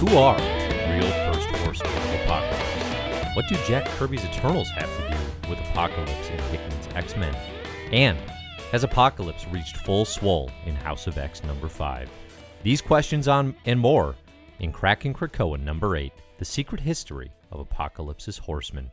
Who are real first horsemen of Apocalypse? What do Jack Kirby's Eternals have to do with Apocalypse and Hickman's X-Men? And has Apocalypse reached full swole in House of X number 5? These questions on and more in Kraken Krakoa number 8, The Secret History of Apocalypse's Horsemen.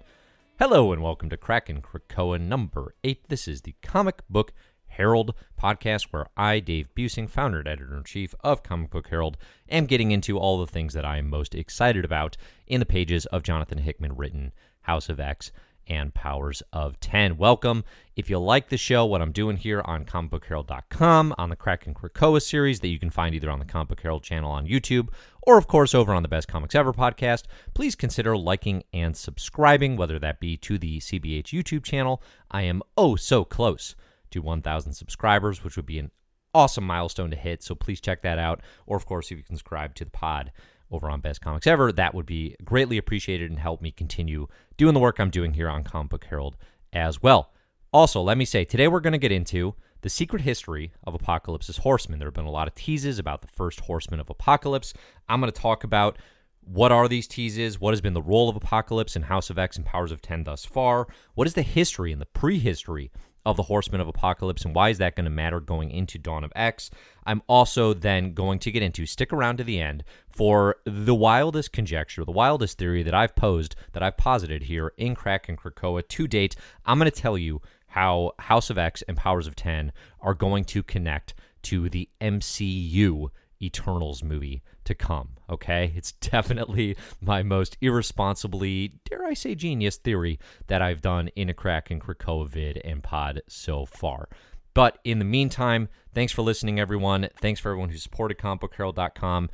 Hello and welcome to Kraken Krakoa number 8. This is the Comic Book Herald podcast where I, Dave Busing, founder and editor-in-chief of Comic Book Herald, am getting into all the things that I am most excited about in the pages of Jonathan Hickman written House of X and Powers of 10. Welcome. If you like the show, what I'm doing here on comicbookherald.com, on the Kraken Krakoa series that you can find either on the Comic Book Herald channel on YouTube or, of course, over on the Best Comics Ever podcast, please consider liking and subscribing, whether that be to the CBH YouTube channel. I am oh so close to 1,000 subscribers, which would be an awesome milestone to hit, so please check that out. Or, of course, if you can subscribe to the pod over on Best Comics Ever, that would be greatly appreciated and help me continue doing the work I'm doing here on Comic Book Herald as well. Also, let me say, today we're going to get into the secret history of Apocalypse's Horsemen. There have been a lot of teases about the first Horsemen of Apocalypse. I'm going to talk about what are these teases, what has been the role of Apocalypse in House of X and Powers of 10 thus far, what is the history and the prehistory of the Horsemen of Apocalypse, and why is that going to matter going into Dawn of X? I'm also then going to get into, stick around to the end, for the wildest conjecture, the wildest theory that I've posed, that I've posited here in Kraken Krakoa to date. I'm going to tell you how House of X and Powers of 10 are going to connect to the MCU Eternals movie to come, okay? It's definitely my most irresponsibly, dare I say, genius theory that I've done in a Kraken Krakoa vid and pod so far. But in the meantime, thanks for listening, everyone. Thanks for everyone who supported comicbookherald.com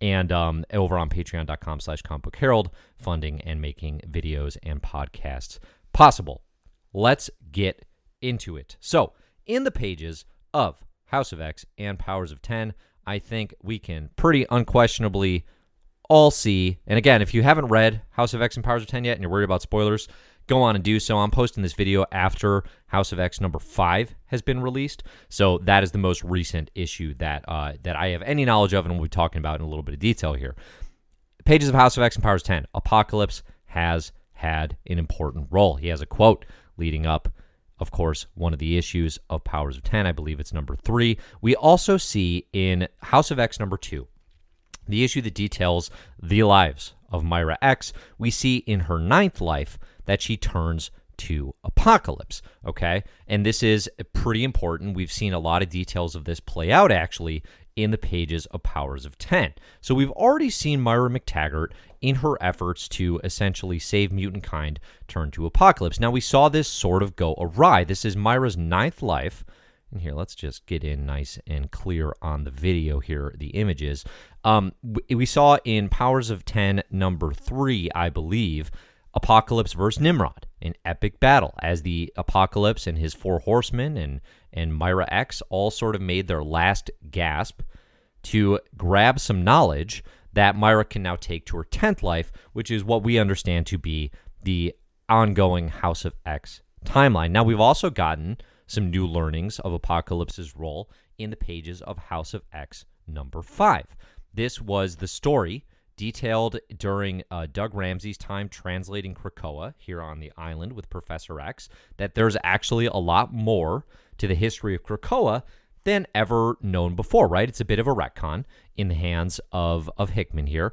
and over on patreon.com/comicbookherald, funding and making videos and podcasts possible. Let's get into it. So, in the pages of House of X and Powers of 10, I think we can pretty unquestionably all see, and again, if you haven't read House of X and Powers of 10 yet and you're worried about spoilers, go on and do so. I'm posting this video after House of X number 5 has been released, so that is the most recent issue that I have any knowledge of, and we'll be talking about in a little bit of detail here. Pages of House of X and Powers of 10, Apocalypse has had an important role. He has a quote leading up, of course, one of the issues of Powers of 10, I believe it's number 3. We also see in House of X number 2, the issue that details the lives of Moira X, we see in her 9th life that she turns to Apocalypse, okay? And this is pretty important. We've seen a lot of details of this play out, actually, in the pages of Powers of 10. So we've already seen Moira McTaggert in her efforts to essentially save mutant kind turn to Apocalypse. Now, we saw this sort of go awry. This is Moira's 9th life. And here, let's just get in nice and clear on the video here, the images. We saw in Powers of 10, number 3, I believe, Apocalypse versus Nimrod, an epic battle, as the Apocalypse and his 4 horsemen and Moira X all sort of made their last gasp to grab some knowledge that Moira can now take to her 10th life, which is what we understand to be the ongoing House of X timeline. Now, we've also gotten some new learnings of Apocalypse's role in the pages of House of X number 5. This was the story detailed during Doug Ramsey's time translating Krakoa here on the island with Professor X, that there's actually a lot more to the history of Krakoa than ever known before, right? It's a bit of a retcon in the hands of Hickman here.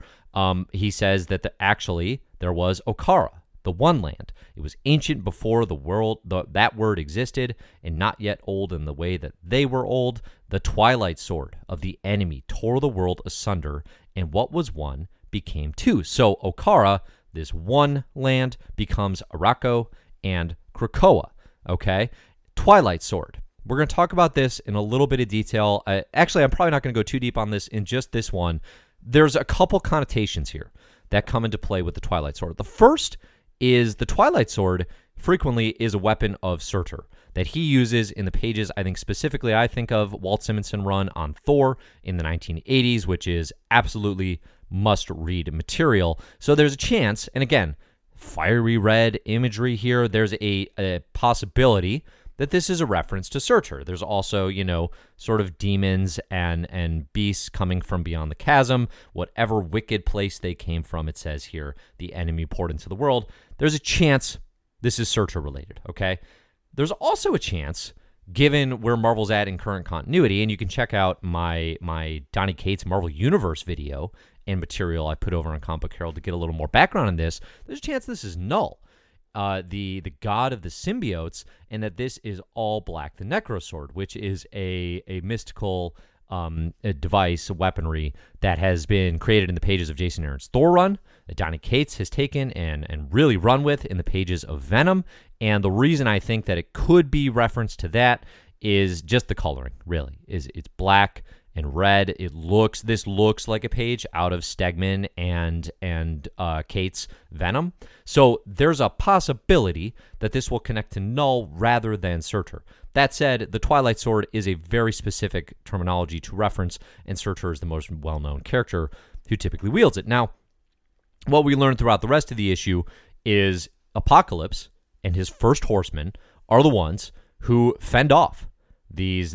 He says that actually there was Okara, the One Land. It was ancient before the world, that word existed, and not yet old in the way that they were old. The Twilight Sword of the enemy tore the world asunder, and what was one became two. So Okara, this One Land, becomes Arakko and Krakoa, okay? Twilight Sword. We're going to talk about this in a little bit of detail. Actually, I'm probably not going to go too deep on this in just this one. There's a couple connotations here that come into play with the Twilight Sword. The first is the Twilight Sword frequently is a weapon of Surtur that he uses in the pages, I think specifically, I think of Walt Simonson run on Thor in the 1980s, which is absolutely must-read material. So there's a chance, and again, fiery red imagery here, there's a possibility that this is a reference to Surtur. There's also, you know, sort of demons and beasts coming from beyond the chasm. Whatever wicked place they came from, it says here, the enemy poured into the world. There's a chance this is Surtur related, okay? There's also a chance, given where Marvel's at in current continuity, and you can check out my Donny Cates Marvel Universe video and material I put over on Comic Book Herald to get a little more background on this, there's a chance this is Knull, the god of the symbiotes, and that this is all black, the Necrosword, which is a mystical device, weaponry that has been created in the pages of Jason Aaron's Thor run, that Donny Cates has taken and really run with in the pages of Venom. And the reason I think that it could be referenced to that is just the coloring, really. It's black and red. This looks like a page out of Stegman and Kate's Venom. So there's a possibility that this will connect to Knull rather than Surtur. That said, the Twilight Sword is a very specific terminology to reference, and Surtur is the most well-known character who typically wields it. Now, what we learn throughout the rest of the issue is Apocalypse and his first horsemen are the ones who fend off this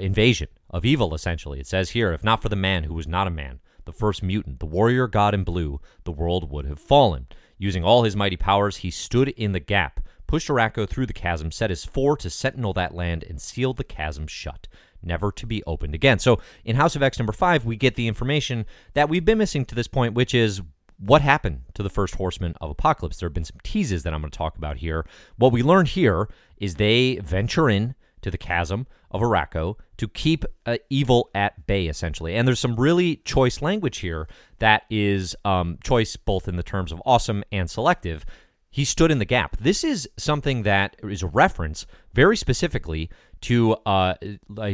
invasion of evil, essentially. It says here, if not for the man who was not a man, the first mutant, the warrior god in blue, the world would have fallen. Using all his mighty powers, he stood in the gap, pushed Arakko through the chasm, set his four to sentinel that land, and sealed the chasm shut, never to be opened again. So in House of X number 5, we get the information that we've been missing to this point, which is what happened to the first horsemen of Apocalypse. There have been some teases that I'm going to talk about here. What we learned here is they venture in to the chasm of Arakko to keep evil at bay, essentially. And there's some really choice language here that is choice both in the terms of awesome and selective. He stood in the gap. This is something that is a reference very specifically to a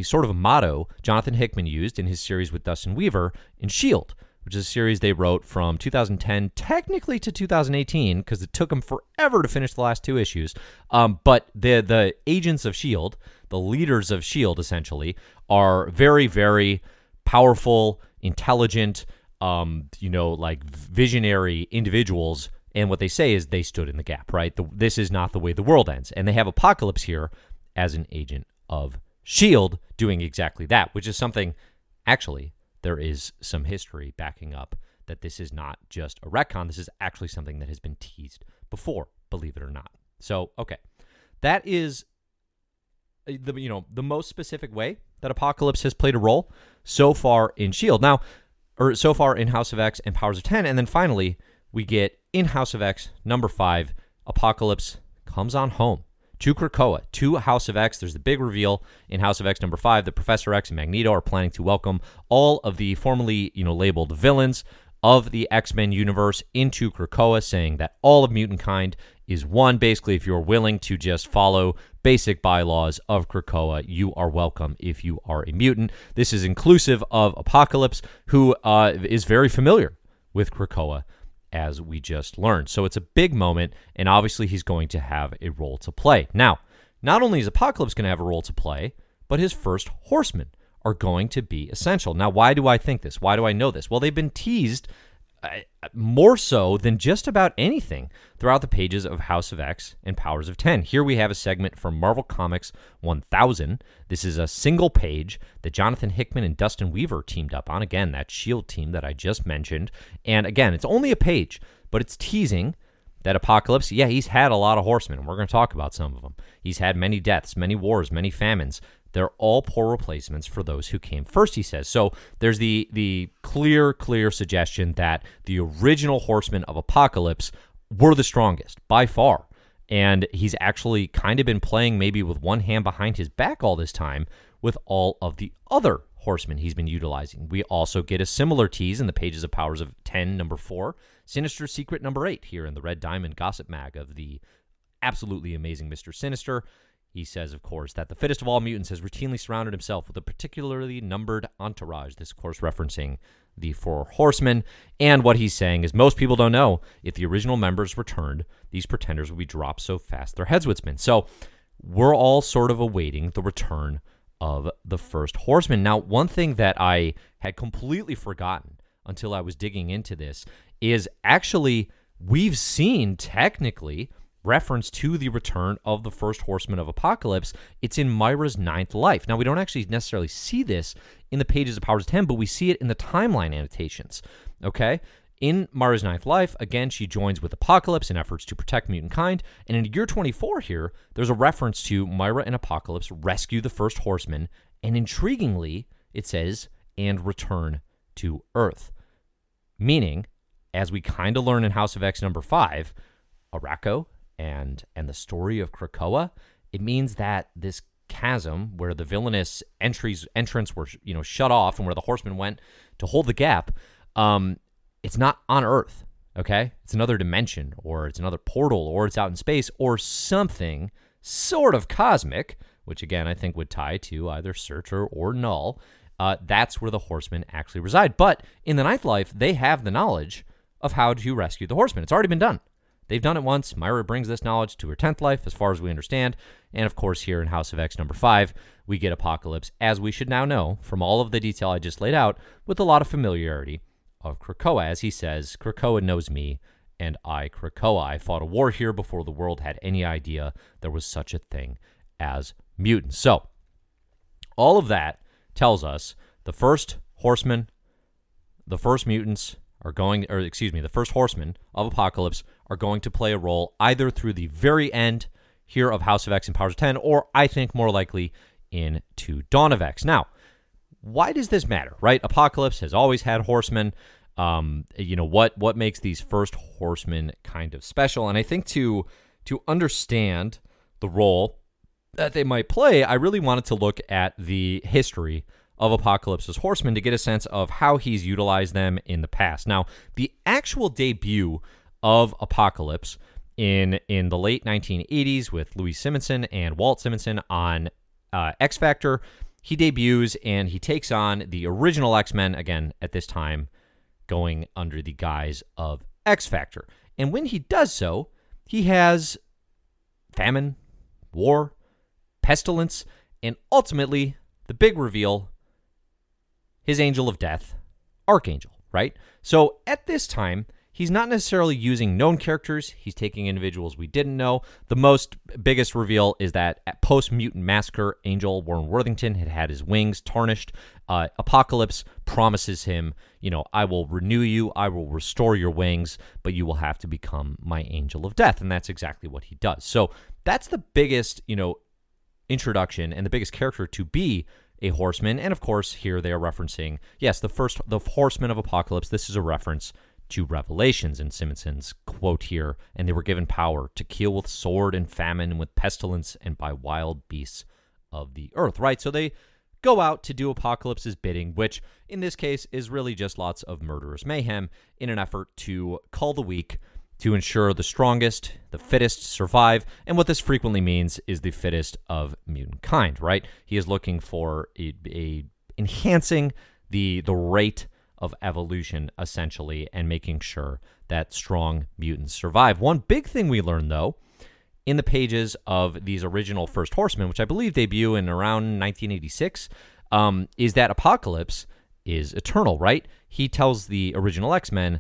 sort of a motto Jonathan Hickman used in his series with Dustin Weaver in S.H.I.E.L.D., which is a series they wrote from 2010 technically to 2018 because it took them forever to finish the last two issues. But the agents of S.H.I.E.L.D., the leaders of S.H.I.E.L.D., essentially, are very, very powerful, intelligent, visionary individuals. And what they say is they stood in the gap, right? This is not the way the world ends. And they have Apocalypse here as an agent of S.H.I.E.L.D. doing exactly that, which is something, actually, there is some history backing up that this is not just a retcon. This is actually something that has been teased before, believe it or not. So, okay, that is the most specific way that Apocalypse has played a role so far in S.H.I.E.L.D. Now, or so far in House of X and Powers of X, and then finally we get in House of X number 5, Apocalypse comes on home to Krakoa, to House of X. There's the big reveal in House of X number 5 that Professor X and Magneto are planning to welcome all of the formerly, labeled villains of the X-Men universe into Krakoa, saying that all of mutant kind is one. Basically, if you're willing to just follow basic bylaws of Krakoa, you are welcome if you are a mutant. This is inclusive of Apocalypse, who is very familiar with Krakoa, as we just learned. So it's a big moment, and obviously he's going to have a role to play. Now, not only is Apocalypse going to have a role to play, but his first horsemen are going to be essential. Now, why do I think this? Why do I know this? Well, they've been teased more so than just about anything throughout the pages of House of X and Powers of 10. Here we have a segment from Marvel Comics 1000. This is a single page that Jonathan Hickman and Dustin Weaver teamed up on. Again, that S.H.I.E.L.D. team that I just mentioned. And again, it's only a page, but it's teasing that Apocalypse, he's had a lot of horsemen, and we're going to talk about some of them. He's had many deaths, many wars, many famines. They're all poor replacements for those who came first, he says. So there's the clear suggestion that the original horsemen of Apocalypse were the strongest, by far. And he's actually kind of been playing maybe with one hand behind his back all this time with all of the other horsemen he's been utilizing. We also get a similar tease in the pages of Powers of 10, number 4, Sinister Secret number 8, here in the Red Diamond Gossip Mag of the absolutely amazing Mr. Sinister. He says, of course, that the fittest of all mutants has routinely surrounded himself with a particularly numbered entourage. This, of course, referencing the Four Horsemen. And what he's saying is most people don't know if the original members returned, these pretenders would be dropped so fast their heads would spin. So we're all sort of awaiting the return of the first horseman. Now, one thing that I had completely forgotten until I was digging into this is actually we've seen technically reference to the return of the first horseman of Apocalypse. It's in Moira's ninth life. Now, we don't actually necessarily see this in the pages of Powers of X, but we see it in the timeline annotations, okay? In Moira's ninth life, again, she joins with Apocalypse in efforts to protect mutant kind, and in year 24 here, there's a reference to Moira and Apocalypse rescue the first horseman, and intriguingly, it says, and return to Earth, meaning, as we kind of learn in House of X number 5, Arakko and the story of Krakoa, it means that this chasm where the villainous entrance were shut off and where the horsemen went to hold the gap, it's not on Earth, okay? It's another dimension, or it's another portal, or it's out in space, or something sort of cosmic, which again I think would tie to either Surtur or Knull. That's where the horsemen actually reside. But in the ninth life, they have the knowledge of how to rescue the horsemen. It's already been done. They've done it once. Moira brings this knowledge to her 10th life, as far as we understand. And, of course, here in House of X number 5, we get Apocalypse, as we should now know from all of the detail I just laid out, with a lot of familiarity of Krakoa. As he says, Krakoa knows me, and I, Krakoa. I fought a war here before the world had any idea there was such a thing as mutants. So, all of that tells us the first horsemen, the first mutants are going, or excuse me, the first horsemen of Apocalypse are going to play a role either through the very end here of House of X and Powers of X, or I think more likely into Dawn of X. Now, why does this matter, right? Apocalypse has always had horsemen. What makes these first horsemen kind of special? And I think to understand the role that they might play, I really wanted to look at the history of Apocalypse's horsemen to get a sense of how he's utilized them in the past. Now, the actual debut of Apocalypse in the late 1980s with Louis Simonson and Walt Simonson on X-Factor, he debuts and he takes on the original X-Men, again, at this time, going under the guise of X-Factor. And when he does so, he has famine, war, pestilence, and ultimately, the big reveal, his angel of death, Archangel, right? So at this time, he's not necessarily using known characters. He's taking individuals we didn't know. The biggest reveal is that at post-mutant massacre, Angel Warren Worthington had his wings tarnished. Apocalypse promises him, I will renew you, I will restore your wings, but you will have to become my angel of death. And that's exactly what he does. So that's the biggest, introduction and the biggest character to be a horseman. And of course, here they are referencing, yes, the horseman of Apocalypse. This is a reference to Revelations in Simonson's quote here. And they were given power to kill with sword and famine and with pestilence and by wild beasts of the earth, right? So they go out to do Apocalypse's bidding, which in this case is really just lots of murderous mayhem in an effort to cull the weak, to ensure the strongest, the fittest survive. And what this frequently means is the fittest of mutant kind, right? He is looking for enhancing the rate of evolution, essentially, and making sure that strong mutants survive. One big thing we learn, though, in the pages of these original First Horsemen, which I believe debut in around 1986, is that Apocalypse is eternal, right? He tells the original X-Men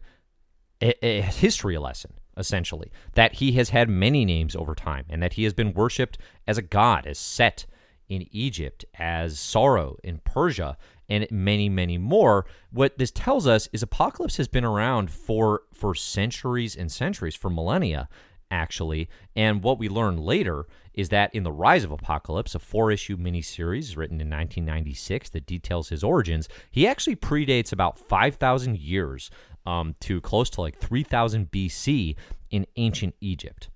a history lesson, essentially, that he has had many names over time and that he has been worshipped as a god, as Set in Egypt, as Sorrow in Persia, and many, many more. What this tells us is Apocalypse has been around for centuries and centuries, for millennia, actually. And what we learn later is that in The Rise of Apocalypse, a 4-issue miniseries written in 1996 that details his origins, he actually predates about 5,000 years to close to like 3000 BC in ancient Egypt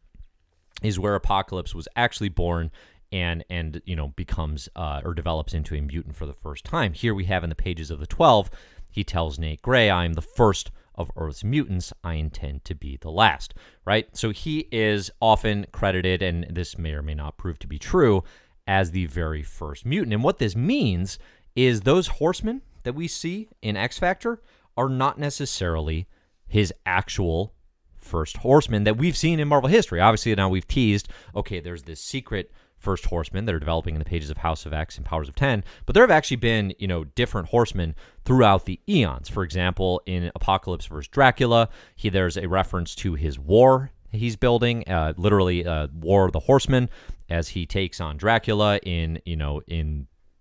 is where Apocalypse was actually born and becomes or develops into a mutant for the first time. Here we have in the pages of the 12, he tells Nate Gray, I am the first of Earth's mutants. I intend to be the last, right? So he is often credited, and this may or may not prove to be true, as the very first mutant. And what this means is those horsemen that we see in X-Factor are not necessarily his actual first horsemen that we've seen in Marvel history. Obviously, now we've teased, okay, there's this secret first horsemen that are developing in the pages of House of X and Powers of X, but there have actually been, different horsemen throughout the eons. For example, in Apocalypse vs. Dracula, there's a reference to his war he's building, literally War of the Horsemen, as he takes on Dracula in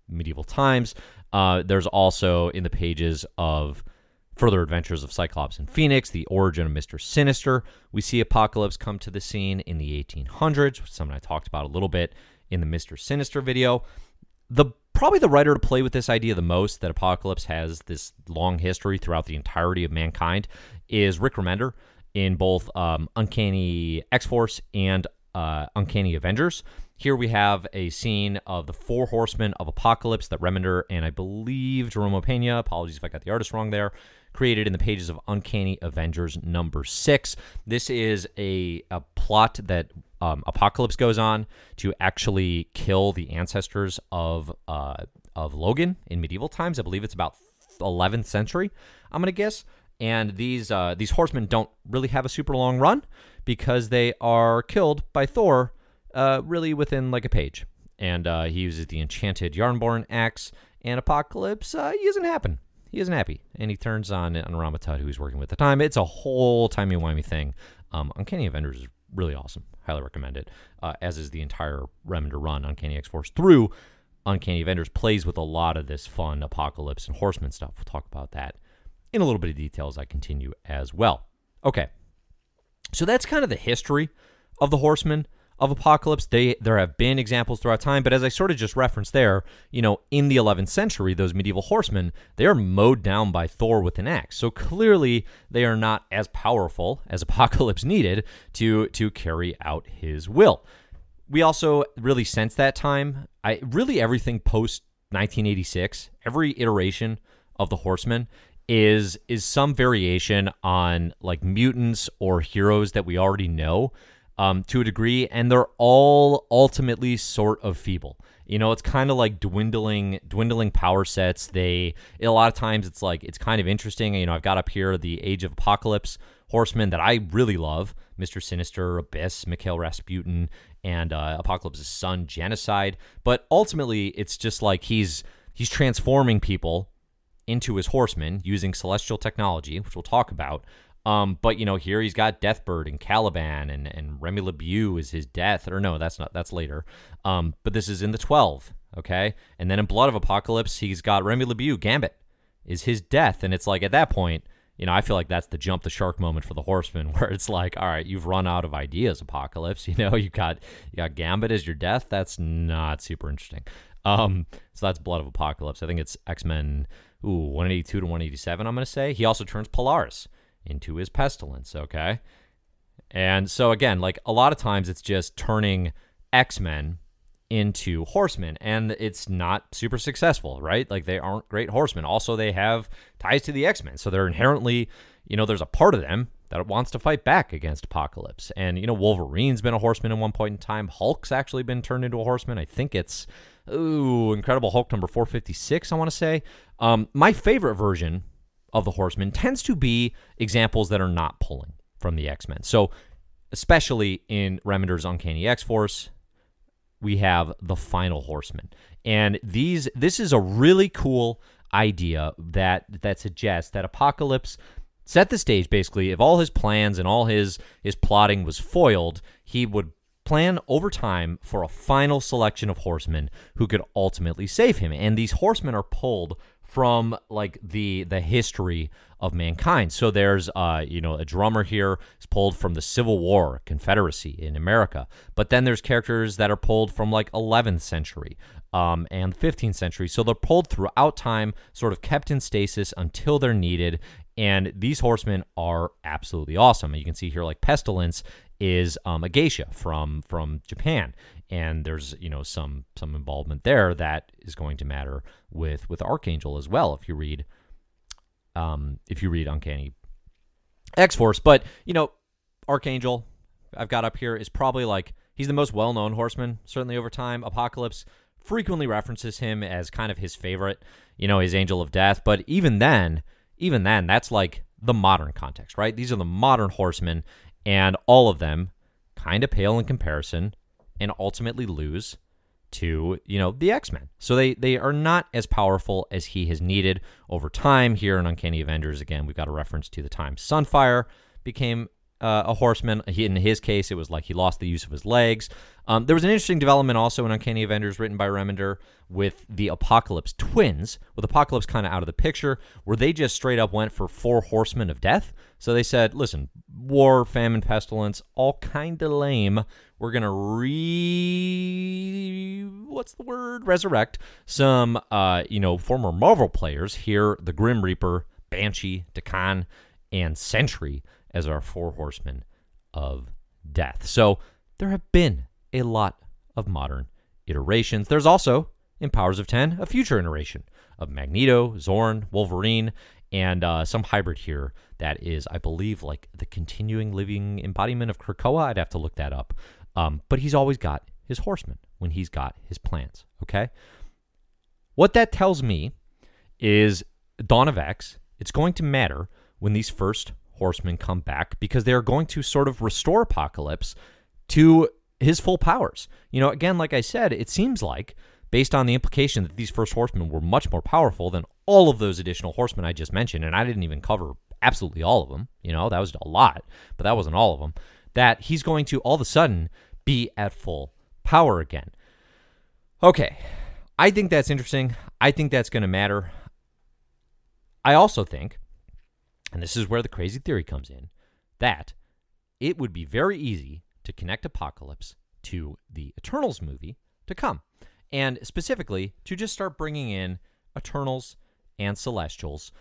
medieval times. There's also in the pages of Further Adventures of Cyclops and Phoenix, the origin of Mr. Sinister. We see Apocalypse come to the scene in the 1800s, which is something I talked about a little bit in the Mr. Sinister video. Probably the writer to play with this idea the most, that Apocalypse has this long history throughout the entirety of mankind, is Rick Remender in both Uncanny X-Force and Uncanny Avengers. Here we have a scene of the Four Horsemen of Apocalypse that Remender and I believe Jerome Pena, apologies if I got the artist wrong there, created in the pages of Uncanny Avengers #6. This is a plot that Apocalypse goes on to actually kill the ancestors of Logan in medieval times. I believe it's about 11th century, I'm going to guess. And these horsemen don't really have a super long run because they are killed by Thor really within like a page. And he uses the enchanted Yarnborn axe, and Apocalypse, he doesn't happen. He isn't happy, and he turns on Rama Tut, who he's working with at the time. It's a whole timey-wimey thing. Uncanny Avengers is really awesome. Highly recommend it, as is the entire Remender run. Uncanny X-Force through Uncanny Avengers plays with a lot of this fun Apocalypse and Horseman stuff. We'll talk about that in a little bit of detail as I continue as well. Okay, so that's kind of the history of the Horsemen of Apocalypse. There have been examples throughout time, but as I sort of just referenced there, in the 11th century, those medieval horsemen, they are mowed down by Thor with an axe. So clearly they are not as powerful as Apocalypse needed to carry out his will. We also really sense that time. Everything post 1986, every iteration of the Horsemen is some variation on like mutants or heroes that we already know. To a degree, and they're all ultimately sort of feeble. It's kind of like dwindling power sets. A lot of times it's like, it's kind of interesting. I've got up here the Age of Apocalypse horsemen that I really love: Mr. Sinister, Abyss, Mikhail Rasputin, and Apocalypse's son, Genocide. But ultimately, it's just like he's transforming people into his horsemen using celestial technology, which we'll talk about. But here he's got Deathbird and Caliban and Remy LeBeau is his death, or no, that's later. But this is in the 12, okay? And then in Blood of Apocalypse, he's got Remy LeBeau, Gambit is his death. And it's like, at that point, I feel like that's the jump the shark moment for the Horsemen, where it's like, all right, you've run out of ideas, Apocalypse. You got Gambit as your death. That's not super interesting. So that's Blood of Apocalypse. I think it's X-Men 182 to 187, I'm going to say. He also turns Polaris into his Pestilence, okay? And so again, like a lot of times it's just turning X-Men into horsemen, and it's not super successful, right? Like they aren't great horsemen. Also, they have ties to the X-Men, so they're inherently, there's a part of them that wants to fight back against Apocalypse. And, Wolverine's been a horseman at one point in time. Hulk's actually been turned into a horseman. I think it's, Incredible Hulk number 456, I want to say. My favorite version of the Horsemen tends to be examples that are not pulling from the X-Men. So, especially in Remender's Uncanny X-Force, we have the Final Horseman. And this is a really cool idea that suggests that Apocalypse set the stage, basically. If all his plans and all his plotting was foiled, he would plan over time for a final selection of horsemen who could ultimately save him. And these horsemen are pulled from like the history of mankind. So there's a drummer here is pulled from the Civil War Confederacy in America, but then there's characters that are pulled from like 11th century and 15th century. So they're pulled throughout time, sort of kept in stasis until they're needed. And these horsemen are absolutely awesome. And you can see here like Pestilence is a geisha from Japan. And there's, some involvement there that is going to matter with Archangel as well if you read Uncanny X-Force. But, Archangel, I've got up here, is probably like, he's the most well-known horseman, certainly over time. Apocalypse frequently references him as kind of his favorite, his angel of death. But even then, that's like the modern context, right? These are the modern horsemen, and all of them kind of pale in comparison and ultimately lose to, the X-Men. So they are not as powerful as he has needed over time. Here in Uncanny Avengers, again, we've got a reference to the time Sunfire became a horseman. In his case, it was like he lost the use of his legs. There was an interesting development also in Uncanny Avengers written by Remender with the Apocalypse twins, with Apocalypse kind of out of the picture, where they just straight up went for four horsemen of death. So they said, listen, war, famine, pestilence, all kind of lame. We're going to resurrect some, former Marvel players here, the Grim Reaper, Banshee, Dakan, and Sentry, as our four horsemen of death. So there have been a lot of modern iterations. There's also, in Powers of X, a future iteration of Magneto, Zorn, Wolverine, and some hybrid here that is, I believe, like the continuing living embodiment of Krakoa. I'd have to look that up. But he's always got his horsemen when he's got his plans, okay? What that tells me is Dawn of X, it's going to matter when these first horsemen come back, because they're going to sort of restore Apocalypse to his full powers. You know, again, like I said, it seems like, based on the implication that these first horsemen were much more powerful than all of those additional horsemen I just mentioned, and I didn't even cover absolutely all of them, you know, that was a lot, but that wasn't all of them, that he's going to all of a sudden be at full power again. Okay, I think that's interesting. I think that's going to matter. I also think, and this is where the crazy theory comes in, that it would be very easy to connect Apocalypse to the Eternals movie to come, and specifically to just start bringing in Eternals and Celestials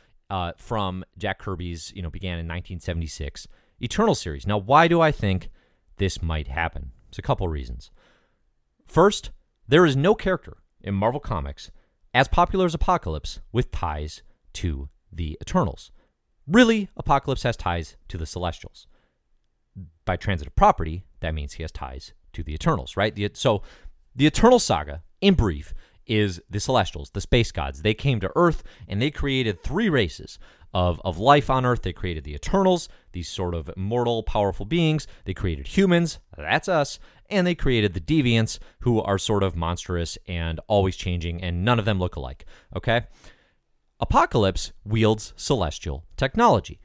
from Jack Kirby's, began in 1976 Eternals series. Now, why do I think this might happen? It's a couple reasons. First, there is no character in Marvel Comics as popular as Apocalypse with ties to the Eternals. Really, Apocalypse has ties to the Celestials. By transitive property, that means he has ties to the Eternals, right? So the Eternal saga, in brief, is the Celestials, the space gods. They came to Earth, and they created three races of life on Earth. They created the Eternals, these sort of immortal, powerful beings. They created humans, that's us, and they created the Deviants, who are sort of monstrous and always changing, and none of them look alike, okay? Apocalypse wields celestial technology.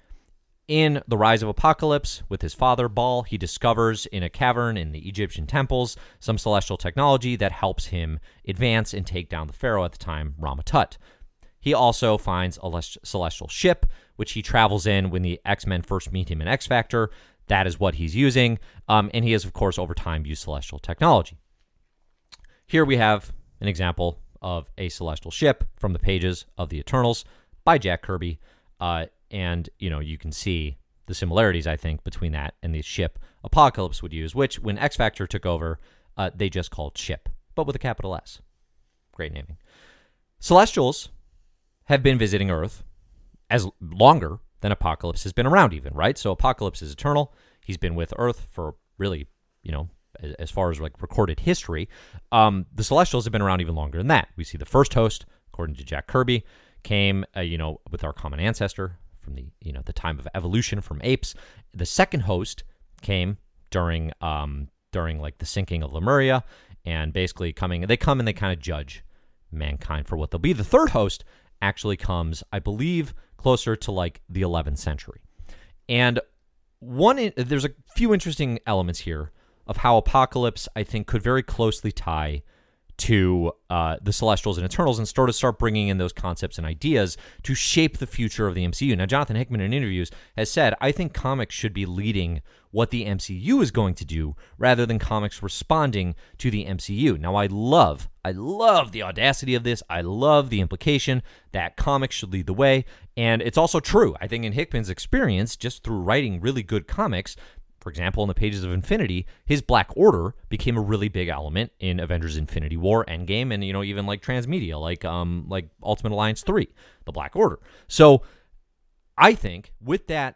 In The Rise of Apocalypse, with his father, Baal, he discovers in a cavern in the Egyptian temples some celestial technology that helps him advance and take down the pharaoh at the time, Rama Tut. He also finds a celestial ship, which he travels in when the X-Men first meet him in X-Factor. That is what he's using, and he has, of course, over time used celestial technology. Here we have an example of a celestial ship from the pages of the Eternals by Jack Kirby. And you can see the similarities, I think, between that and the ship Apocalypse would use, which when X-Factor took over, they just called ship, but with a capital S. Great naming. Celestials have been visiting Earth as longer than Apocalypse has been around even, right? So Apocalypse is eternal. He's been with Earth for really, as far as like recorded history, the Celestials have been around even longer than that. We see the first host, according to Jack Kirby, came, with our common ancestor from the time of evolution from apes. The second host came during like the sinking of Lemuria, and basically they come and they kind of judge mankind for what they'll be. The third host actually comes, I believe, closer to like the 11th century. And there's a few interesting elements here of how Apocalypse, I think, could very closely tie to the Celestials and Eternals and start bringing in those concepts and ideas to shape the future of the MCU. Now, Jonathan Hickman in interviews has said, I think comics should be leading what the MCU is going to do rather than comics responding to the MCU. Now, I love the audacity of this. I love the implication that comics should lead the way. And it's also true, I think, in Hickman's experience, just through writing really good comics. For example, in the pages of Infinity, his Black Order became a really big element in Avengers Infinity War, Endgame, and, even like Transmedia, like Ultimate Alliance 3, the Black Order. So I think with that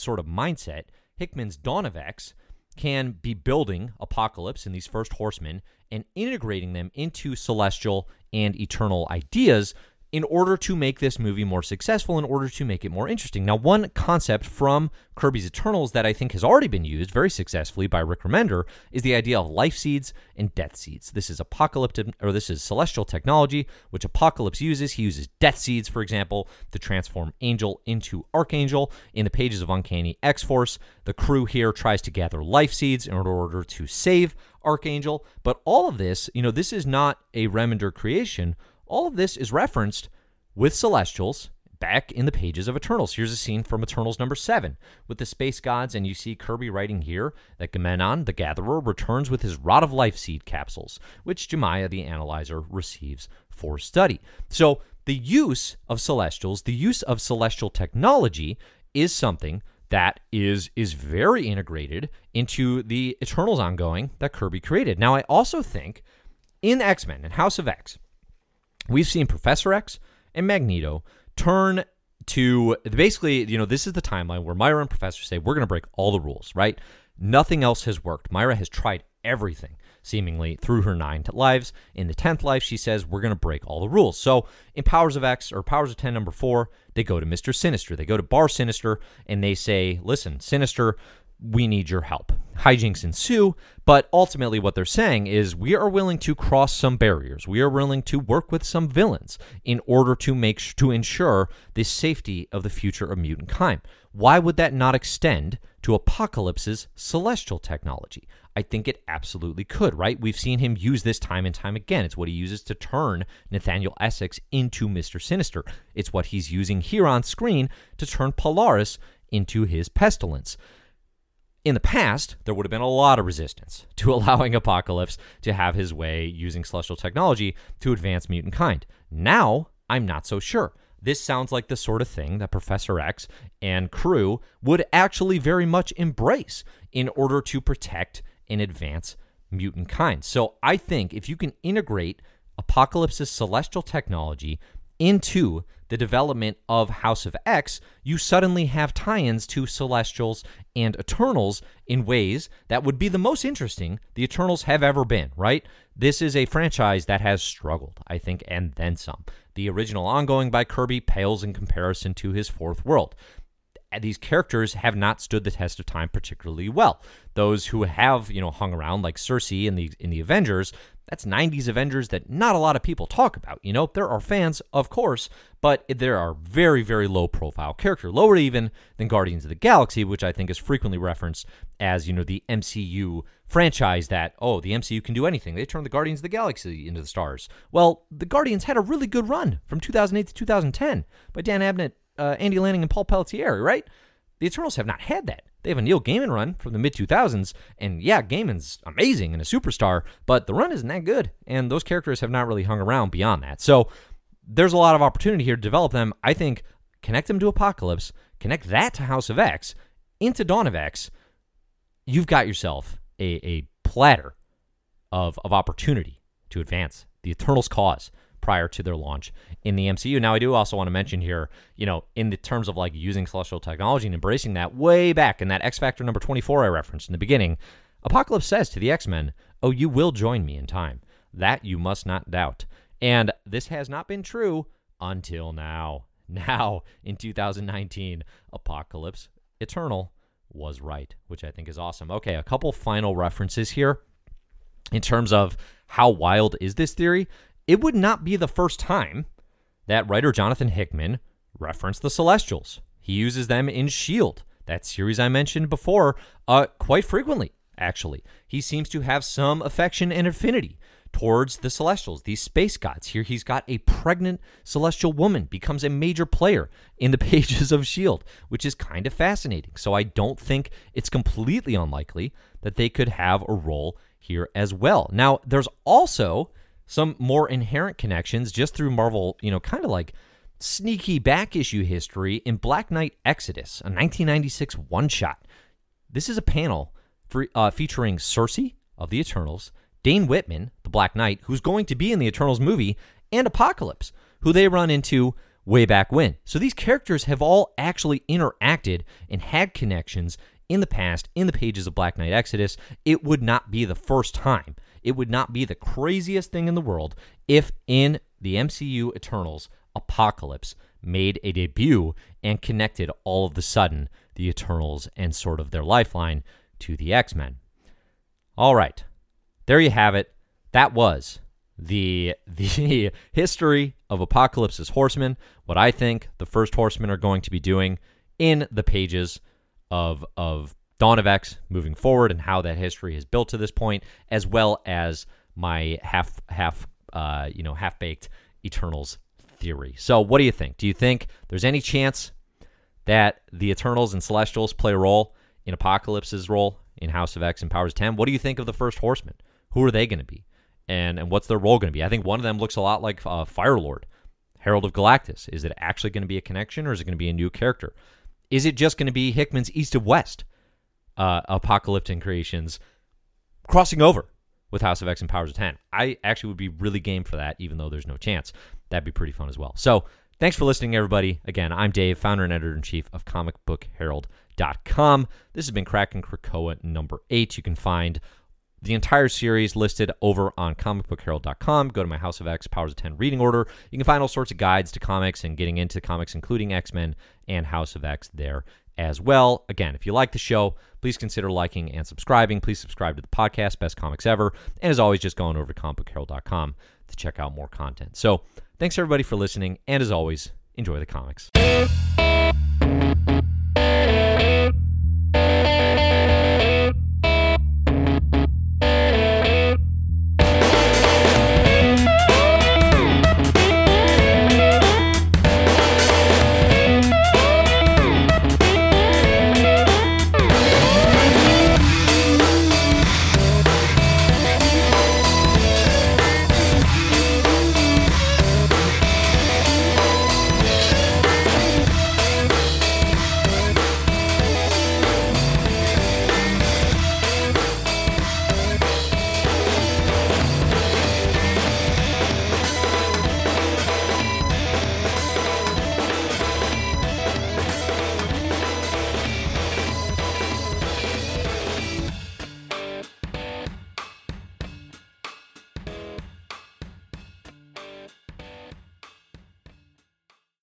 sort of mindset, Hickman's Dawn of X can be building Apocalypse and these first horsemen and integrating them into celestial and eternal ideas in order to make this movie more successful, in order to make it more interesting. Now, one concept from Kirby's Eternals that I think has already been used very successfully by Rick Remender is the idea of life seeds and death seeds. This is apocalyptic, or this is celestial technology, which Apocalypse uses. He uses death seeds, for example, to transform Angel into Archangel. In the pages of Uncanny X-Force, the crew here tries to gather life seeds in order to save Archangel. But all of this, you know, this is not a Remender creation. All of this is referenced with Celestials back in the pages of Eternals. Here's a scene from Eternals number 7 with the space gods, and you see Kirby writing here that Gamemnon, the Gatherer, returns with his Rod of Life seed capsules, which Jemaya, the Analyzer, receives for study. So the use of Celestials, the use of celestial technology is something that is very integrated into the Eternals ongoing that Kirby created. Now, I also think in X-Men and House of X, we've seen Professor X and Magneto turn to basically, you know, this is the timeline where Moira and Professor say, we're going to break all the rules, right? Nothing else has worked. Moira has tried everything, seemingly, through her 9 lives. In the 10th life, she says, we're going to break all the rules. So in Powers of X, or Powers of 10, number 4, they go to Mr. Sinister. They go to Bar Sinister, and they say, listen, Sinister, we need your help. Hijinks ensue, but ultimately what they're saying is we are willing to cross some barriers. We are willing to work with some villains in order to ensure the safety of the future of mutant kind. Why would that not extend to Apocalypse's celestial technology? I think it absolutely could, right? We've seen him use this time and time again. It's what he uses to turn Nathaniel Essex into Mr. Sinister. It's what he's using here on screen to turn Polaris into his Pestilence. In the past, there would have been a lot of resistance to allowing Apocalypse to have his way using celestial technology to advance mutant kind. Now, I'm not so sure. This sounds like the sort of thing that Professor X and crew would actually very much embrace in order to protect and advance mutant kind. So I think if you can integrate Apocalypse's celestial technology into the development of House of X, you suddenly have tie-ins to Celestials and Eternals in ways that would be the most interesting the Eternals have ever been, right? This is a franchise that has struggled, I think, and then some. The original ongoing by Kirby pales in comparison to his Fourth World. These characters have not stood the test of time particularly well. Those who have, you know, hung around, like Cersei in the Avengers, that's 90s Avengers that not a lot of people talk about. You know, there are fans, of course, but there are very, very low-profile characters, lower even than Guardians of the Galaxy, which I think is frequently referenced as, you know, the MCU franchise that, oh, the MCU can do anything. They turned the Guardians of the Galaxy into the stars. Well, the Guardians had a really good run from 2008 to 2010 by Dan Abnett, Andy Lanning, and Paul Pelletier, right? The Eternals have not had that. They have a Neil Gaiman run from the mid-2000s, and yeah, Gaiman's amazing and a superstar, but the run isn't that good, and those characters have not really hung around beyond that. So there's a lot of opportunity here to develop them. I think connect them to Apocalypse, connect that to House of X, into Dawn of X, you've got yourself a platter of opportunity to advance the Eternals' cause prior to their launch in the MCU. Now, I do also want to mention here, you know, in the terms of like using celestial technology and embracing that way back in that X-Factor number 24 I referenced in the beginning, Apocalypse says to the X-Men, oh, you will join me in time. That you must not doubt. And this has not been true until now. Now, in 2019, Apocalypse Eternal was right, which I think is awesome. Okay, a couple final references here in terms of how wild is this theory. It would not be the first time that writer Jonathan Hickman referenced the Celestials. He uses them in S.H.I.E.L.D., that series I mentioned before, quite frequently, actually. He seems to have some affection and affinity towards the Celestials, these space gods. Here he's got a pregnant celestial woman, becomes a major player in the pages of S.H.I.E.L.D., which is kind of fascinating. So I don't think it's completely unlikely that they could have a role here as well. Now, there's also some more inherent connections just through Marvel, you know, kind of like sneaky back issue history in Black Knight Exodus, a 1996 one-shot. This is a panel featuring Cersei of the Eternals, Dane Whitman, the Black Knight, who's going to be in the Eternals movie, and Apocalypse, who they run into way back when. So these characters have all actually interacted and had connections in the past, in the pages of Black Knight Exodus. It would not be the first time. It would not be the craziest thing in the world if in the MCU Eternals, Apocalypse made a debut and connected all of a sudden the Eternals and sort of their lifeline to the X-Men. All right, there you have it. That was the history of Apocalypse's Horsemen, what I think the first Horsemen are going to be doing in the pages of Dawn of X moving forward and how that history has built to this point, as well as my half-baked Eternals theory. So what do you think? Do you think there's any chance that the Eternals and Celestials play a role in Apocalypse's role in House of X and Powers of 10? What do you think of the first Horsemen? Who are they going to be? And what's their role going to be? I think one of them looks a lot like Firelord, Herald of Galactus. Is it actually going to be a connection, or is it going to be a new character? Is it just going to be Hickman's East of West apocalyptic creations crossing over with House of X and Powers of 10? I actually would be really game for that, even though there's no chance. That'd be pretty fun as well. So thanks for listening, everybody. Again, I'm Dave, founder and editor-in-chief of comicbookherald.com. This has been Kraken Krakoa number 8. You can find the entire series listed over on comicbookherald.com. Go to my House of X, Powers of 10 reading order. You can find all sorts of guides to comics and getting into comics, including X-Men and House of X there as well. Again, if you like the show, please consider liking and subscribing. Please subscribe to the podcast, Best Comics Ever. And as always, just go on over to comicbookherald.com to check out more content. So thanks, everybody, for listening. And as always, enjoy the comics.